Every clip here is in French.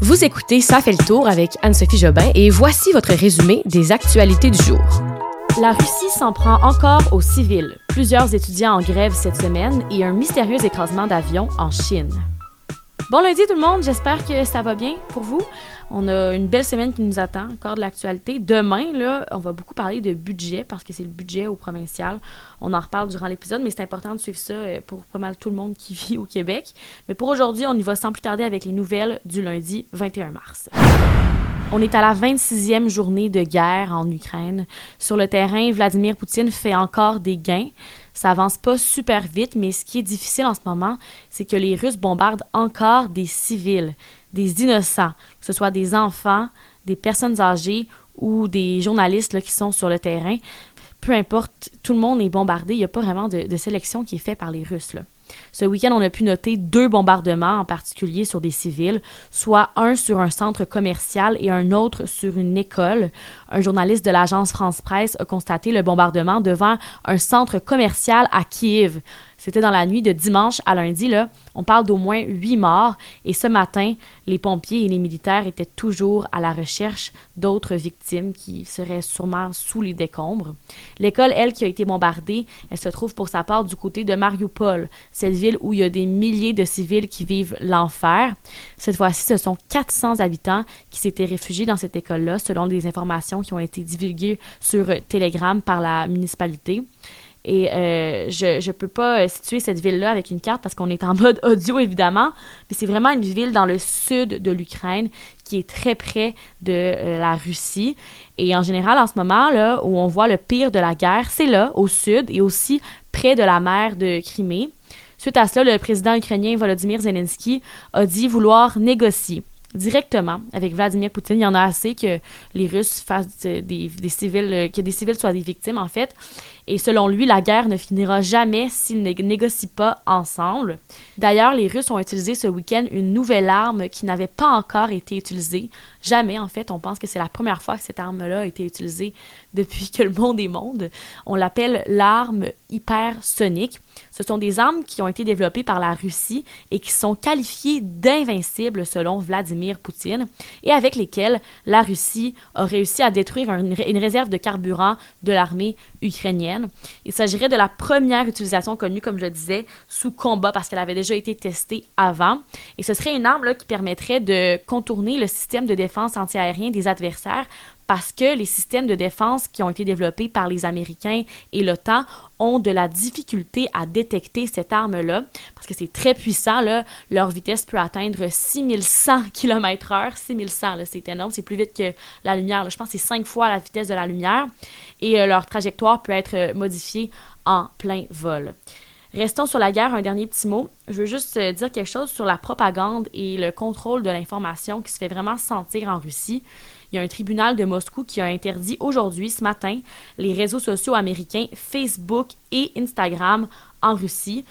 Vous écoutez Ça fait le tour avec Anne-Sophie Jobin et voici votre résumé des actualités du jour. La Russie s'en prend encore aux civils. Plusieurs étudiants en grève cette semaine et un mystérieux écrasement d'avion en Chine. Bon lundi tout le monde, j'espère que ça va bien pour vous. On a une belle semaine qui nous attend, encore de l'actualité. Demain, là, on va beaucoup parler de budget parce que c'est le budget au provincial. On en reparle durant l'épisode, mais c'est important de suivre ça pour pas mal tout le monde qui vit au Québec. Mais pour aujourd'hui, on y va sans plus tarder avec les nouvelles du lundi 21 mars. On est à la 26e journée de guerre en Ukraine. Sur le terrain, Vladimir Poutine fait encore des gains. Ça avance pas super vite, mais ce qui est difficile en ce moment, c'est que les Russes bombardent encore des civils, des innocents, que ce soit des enfants, des personnes âgées ou des journalistes là, qui sont sur le terrain. Peu importe, tout le monde est bombardé. Il n'y a pas vraiment de sélection qui est faite par les Russes. Là. Ce week-end, on a pu noter 2 bombardements en particulier sur des civils, soit un sur un centre commercial et un autre sur une école. Un journaliste de l'agence France-Presse a constaté le bombardement devant un centre commercial à Kiev. C'était dans la nuit de dimanche à lundi. Là, on parle d'au moins 8 morts et ce matin, les pompiers et les militaires étaient toujours à la recherche d'autres victimes qui seraient sûrement sous les décombres. L'école, elle, qui a été bombardée, elle se trouve pour sa part du côté de Mariupol, cette ville où il y a des milliers de civils qui vivent l'enfer. Cette fois-ci, ce sont 400 habitants qui s'étaient réfugiés dans cette école-là, selon des informations qui ont été divulguées sur Telegram par la municipalité. Et je peux pas situer cette ville-là avec une carte parce qu'on est en mode audio, évidemment. Mais c'est vraiment une ville dans le sud de l'Ukraine qui est très près de la Russie. Et en général, en ce moment, là, où on voit le pire de la guerre, c'est là, au sud et aussi près de la mer de Crimée. Suite à cela, le président ukrainien Volodymyr Zelensky a dit vouloir négocier directement avec Vladimir Poutine. Il y en a assez que les Russes fassent des civils, que des civils soient des victimes, en fait. Et selon lui, la guerre ne finira jamais s'ils ne négocient pas ensemble. D'ailleurs, les Russes ont utilisé ce week-end une nouvelle arme qui n'avait pas encore été utilisée. Jamais, en fait. On pense que c'est la première fois que cette arme-là a été utilisée depuis que le monde est monde. On l'appelle l'arme hypersonique. Ce sont des armes qui ont été développées par la Russie et qui sont qualifiées d'invincibles selon Vladimir Poutine et avec lesquelles la Russie a réussi à détruire une réserve de carburant de l'armée ukrainienne. Il s'agirait de la première utilisation connue, comme je le disais, sous combat parce qu'elle avait déjà été testée avant. Et ce serait une arme là, qui permettrait de contourner le système de défense antiaérien des adversaires parce que les systèmes de défense qui ont été développés par les Américains et l'OTAN ont de la difficulté à détecter cette arme-là, parce que c'est très puissant, là. Leur vitesse peut atteindre 6100 km/h, 6100, là, c'est énorme, c'est plus vite que la lumière, là. Je pense que c'est 5 fois la vitesse de la lumière, et leur trajectoire peut être modifiée en plein vol. Restons sur la guerre, un dernier petit mot. Je veux juste dire quelque chose sur la propagande et le contrôle de l'information qui se fait vraiment sentir en Russie. Il y a un tribunal de Moscou qui a interdit aujourd'hui, ce matin, les réseaux sociaux américains Facebook et Instagram en Russie.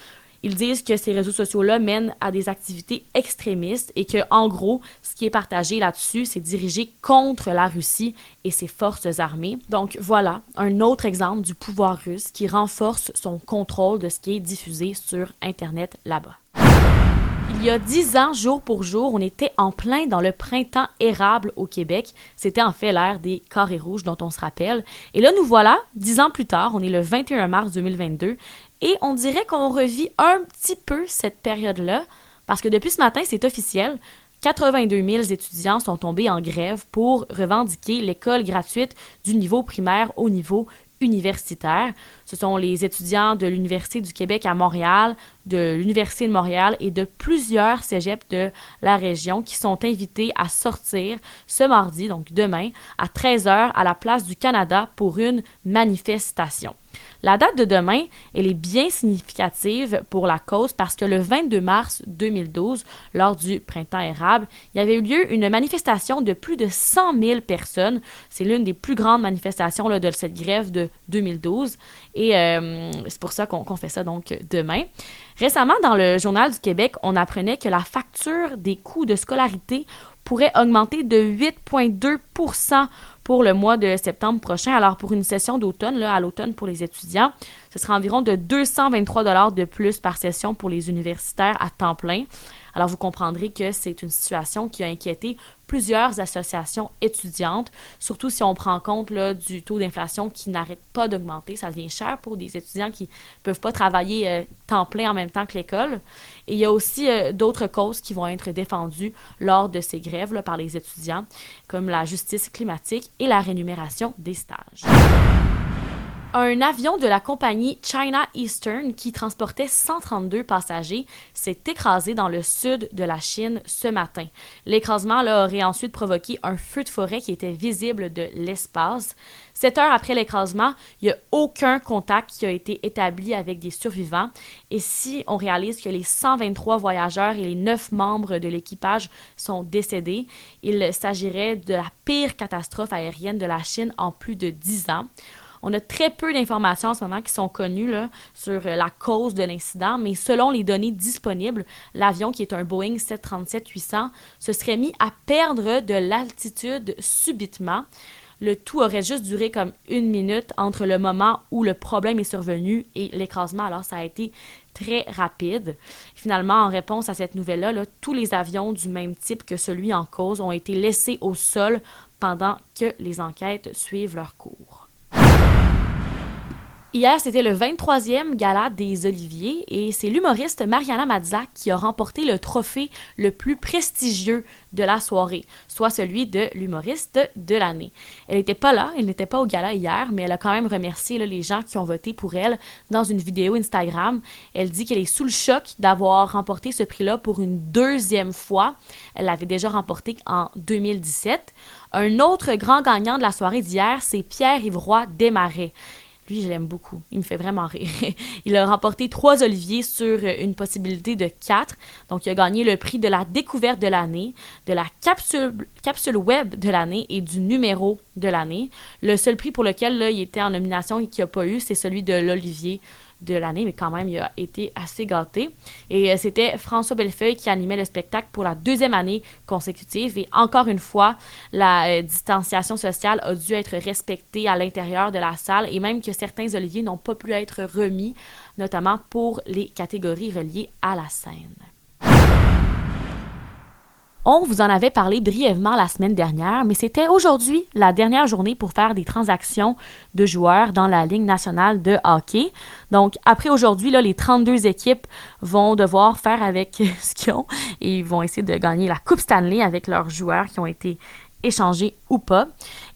Ils disent que ces réseaux sociaux-là mènent à des activités extrémistes et que, en gros, ce qui est partagé là-dessus, c'est dirigé contre la Russie et ses forces armées. Donc voilà, un autre exemple du pouvoir russe qui renforce son contrôle de ce qui est diffusé sur Internet là-bas. Il y a 10 ans, jour pour jour, on était en plein dans le printemps érable au Québec. C'était en fait l'ère des carrés rouges dont on se rappelle. Et là, nous voilà, 10 ans plus tard, on est le 21 mars 2022 et on dirait qu'on revit un petit peu cette période-là parce que depuis ce matin, c'est officiel, 82 000 étudiants sont tombés en grève pour revendiquer l'école gratuite du niveau primaire au niveau universitaire. Ce sont les étudiants de l'Université du Québec à Montréal, de l'Université de Montréal et de plusieurs cégeps de la région qui sont invités à sortir ce mardi, donc demain, à 13h à la Place du Canada pour une manifestation. La date de demain, elle est bien significative pour la cause parce que le 22 mars 2012, lors du printemps érable, il y avait eu lieu une manifestation de plus de 100 000 personnes. C'est l'une des plus grandes manifestations là, de cette grève de 2012 et c'est pour ça qu'on fait ça donc demain. Récemment, dans le Journal du Québec, on apprenait que la facture des coûts de scolarité pourrait augmenter de 8,2% pour le mois de septembre prochain. Alors, pour une session d'automne, là, à l'automne pour les étudiants, ce sera environ de 223 $ de plus par session pour les universitaires à temps plein. Alors, vous comprendrez que c'est une situation qui a inquiété plusieurs associations étudiantes, surtout si on prend compte là, du taux d'inflation qui n'arrête pas d'augmenter. Ça devient cher pour des étudiants qui ne peuvent pas travailler temps plein en même temps que l'école. Et il y a aussi d'autres causes qui vont être défendues lors de ces grèves là, par les étudiants, comme la justice climatique et la rémunération des stages. Un avion de la compagnie China Eastern qui transportait 132 passagers s'est écrasé dans le sud de la Chine ce matin. L'écrasement aurait ensuite provoqué un feu de forêt qui était visible de l'espace. 7 heures après l'écrasement, il n'y a aucun contact qui a été établi avec des survivants. Et si on réalise que les 123 voyageurs et les 9 membres de l'équipage sont décédés, il s'agirait de la pire catastrophe aérienne de la Chine en plus de 10 ans. On a très peu d'informations en ce moment qui sont connues là, sur la cause de l'incident, mais selon les données disponibles, l'avion, qui est un Boeing 737-800, se serait mis à perdre de l'altitude subitement. Le tout aurait juste duré comme 1 minute entre le moment où le problème est survenu et l'écrasement. Alors, ça a été très rapide. Finalement, en réponse à cette nouvelle-là, là, tous les avions du même type que celui en cause ont été laissés au sol pendant que les enquêtes suivent leur cours. Hier, c'était le 23e gala des Oliviers et c'est l'humoriste Mariana Mazza qui a remporté le trophée le plus prestigieux de la soirée, soit celui de l'humoriste de l'année. Elle n'était pas là, elle n'était pas au gala hier, mais elle a quand même remercié là, les gens qui ont voté pour elle dans une vidéo Instagram. Elle dit qu'elle est sous le choc d'avoir remporté ce prix-là pour une 2e fois. Elle l'avait déjà remporté en 2017. Un autre grand gagnant de la soirée d'hier, c'est Pierre-Yves Roy Desmarais. Lui, je l'aime beaucoup. Il me fait vraiment rire. Il a remporté 3 Oliviers sur une possibilité de 4. Donc, il a gagné le prix de la découverte de l'année, de la capsule web de l'année et du numéro de l'année. Le seul prix pour lequel là, il était en nomination et qu'il n'a pas eu, c'est celui de l'Olivier de l'année, mais quand même, il a été assez gâté. Et c'était François Bellefeuille qui animait le spectacle pour la 2e année consécutive. Et encore une fois, la distanciation sociale a dû être respectée à l'intérieur de la salle et même que certains oliviers n'ont pas pu être remis, notamment pour les catégories reliées à la scène. On vous en avait parlé brièvement la semaine dernière, mais c'était aujourd'hui la dernière journée pour faire des transactions de joueurs dans la Ligue nationale de hockey. Donc, après aujourd'hui, là, les 32 équipes vont devoir faire avec ce qu'ils ont et ils vont essayer de gagner la Coupe Stanley avec leurs joueurs qui ont été échangés ou pas.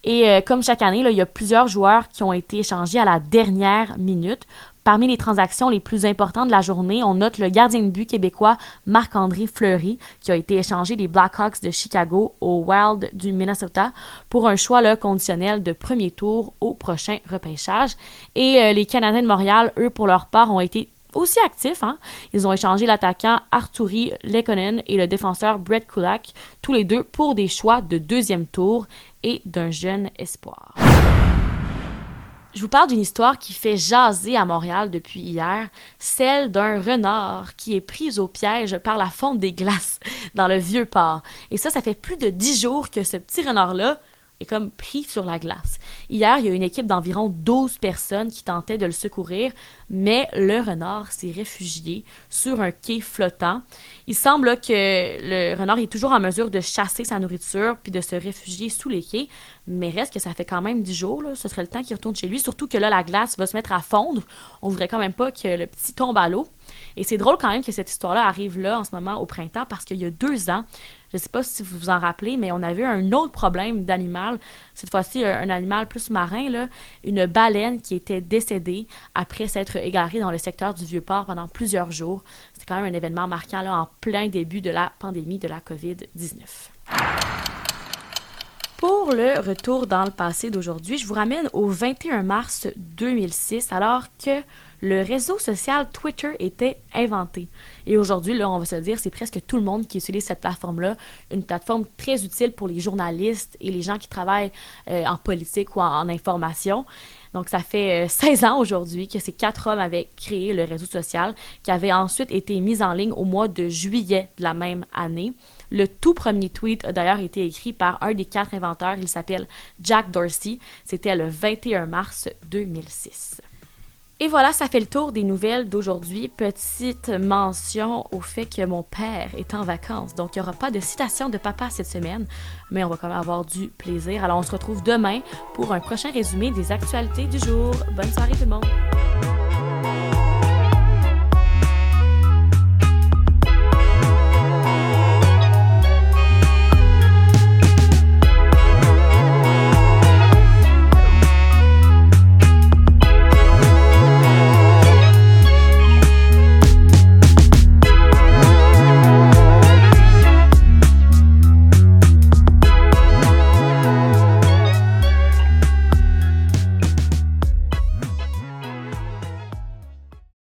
Et comme chaque année, là, il y a plusieurs joueurs qui ont été échangés à la dernière minute. Parmi les transactions les plus importantes de la journée, on note le gardien de but québécois Marc-André Fleury, qui a été échangé des Blackhawks de Chicago au Wild du Minnesota pour un choix là, conditionnel de premier tour au prochain repêchage. Et les Canadiens de Montréal, eux, pour leur part, ont été aussi actifs. Ils ont échangé l'attaquant Artturi Lehkonen et le défenseur Brett Kulak, tous les deux pour des choix de 2e tour et d'un jeune espoir. Je vous parle d'une histoire qui fait jaser à Montréal depuis hier, celle d'un renard qui est pris au piège par la fonte des glaces dans le Vieux-Port. Et ça fait plus de 10 jours que ce petit renard-là est comme pris sur la glace. Hier, il y a une équipe d'environ 12 personnes qui tentait de le secourir, mais le renard s'est réfugié sur un quai flottant. Il semble que le renard est toujours en mesure de chasser sa nourriture puis de se réfugier sous les quais, mais reste que ça fait quand même 10 jours, là. Ce serait le temps qu'il retourne chez lui, surtout que là, la glace va se mettre à fondre. On voudrait quand même pas que le petit tombe à l'eau. Et c'est drôle quand même que cette histoire-là arrive là, en ce moment, au printemps, parce qu'il y a 2 ans, je ne sais pas si vous vous en rappelez, mais on avait un autre problème d'animal, cette fois-ci un animal plus marin, là, une baleine qui était décédée après s'être égarée dans le secteur du Vieux-Port pendant plusieurs jours. C'était quand même un événement marquant là, en plein début de la pandémie de la COVID-19. Pour le retour dans le passé d'aujourd'hui, je vous ramène au 21 mars 2006, alors que le réseau social Twitter était inventé. Et aujourd'hui, là, on va se dire, c'est presque tout le monde qui utilise cette plateforme-là, une plateforme très utile pour les journalistes et les gens qui travaillent en politique ou en information. Donc, ça fait 16 ans aujourd'hui que ces 4 hommes avaient créé le réseau social, qui avait ensuite été mis en ligne au mois de juillet de la même année. Le tout premier tweet a d'ailleurs été écrit par un des 4 inventeurs. Il s'appelle Jack Dorsey. C'était le 21 mars 2006. Et voilà, ça fait le tour des nouvelles d'aujourd'hui. Petite mention au fait que mon père est en vacances, donc il n'y aura pas de citation de papa cette semaine, mais on va quand même avoir du plaisir. Alors on se retrouve demain pour un prochain résumé des actualités du jour. Bonne soirée tout le monde!